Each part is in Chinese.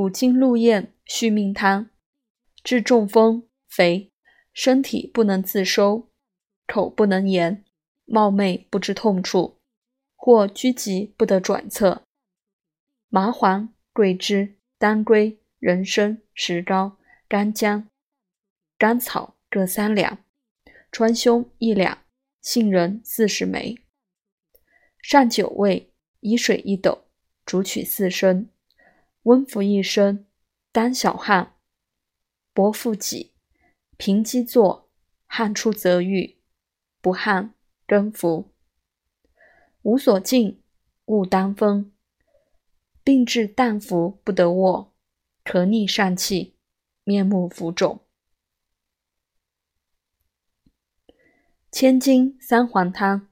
古今鹿宴续命汤，治中风、肥，身体不能自收，口不能言，冒昧不知痛处，或拘急不得转策。麻黄、桂枝、当归、人参、石膏、干姜、甘草各3两，川芎1两，杏仁40枚。上九味，以水1斗，煮取4升，温服1升，当小汗，薄腹己，平肌坐，汗出则愈，不汗更服。无所近，勿当风，病至旦服不得卧，咳逆上气，面目浮肿。千金三黄汤，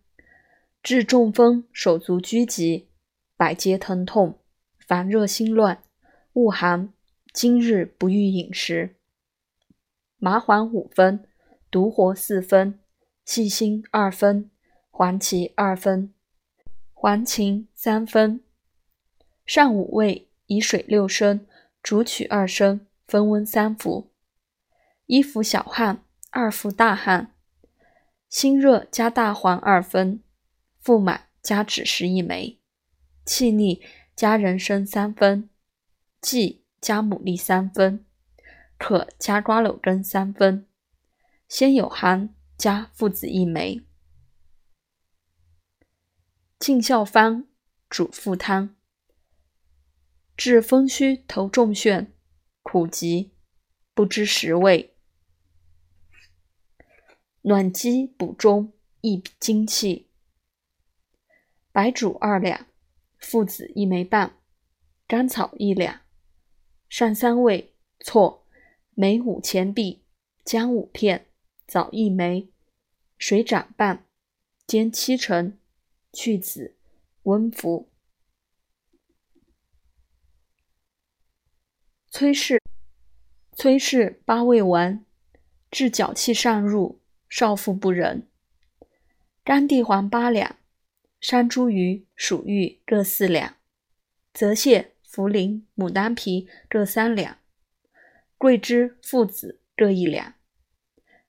治中风、手足拘急，百节疼痛，烦热心乱，恶寒，今日不欲饮食。麻黄5分，独活4分，细辛2分，黄芪2分，黄芩3分。上五味，以水6升，煮取2升，分温3服。1服小汗，2服大汗。辛热加大黄2分，腹满加枳实1枚，气逆加人参3分，悸加牡蛎3分，渴加瓜蒌根3分，鲜有寒加附子1枚。浸孝方主腹汤，治风虚头重眩，苦极不知食味，暖机补中，益精气。白术2两，附子1枚半，甘草1两。上3味，错，每5钱币，姜5片，枣1枚，水掌半，煎7成，去籽，温服。崔氏8味丸，治脚气上入，少妇不仁。甘地黄8两，山茱萸、蜀榆各4两，泽泻、茯苓、牡丹皮各3两，桂枝、附子各1两。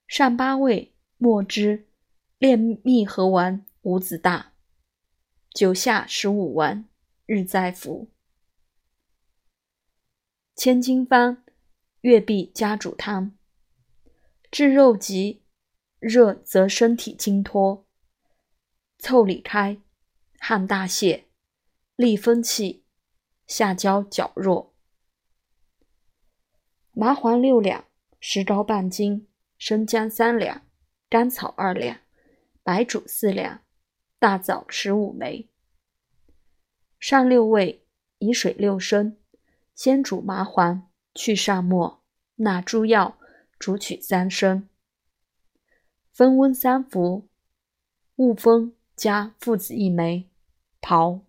上8味，墨汁、炼蜜合丸、五子大，9下15丸，日再服。千金方，月碧加煮汤，治肉急，热则身体经脱，腠理开，汗大泄，利风气，下焦绞弱。麻黄6两，石膏半斤，生姜3两，甘草2两，白术4两，大枣15枚。上6味，以水6升，先煮麻黄，去上末，纳诸药，煮取3升，分温3服。雾峰加附子1枚，炮。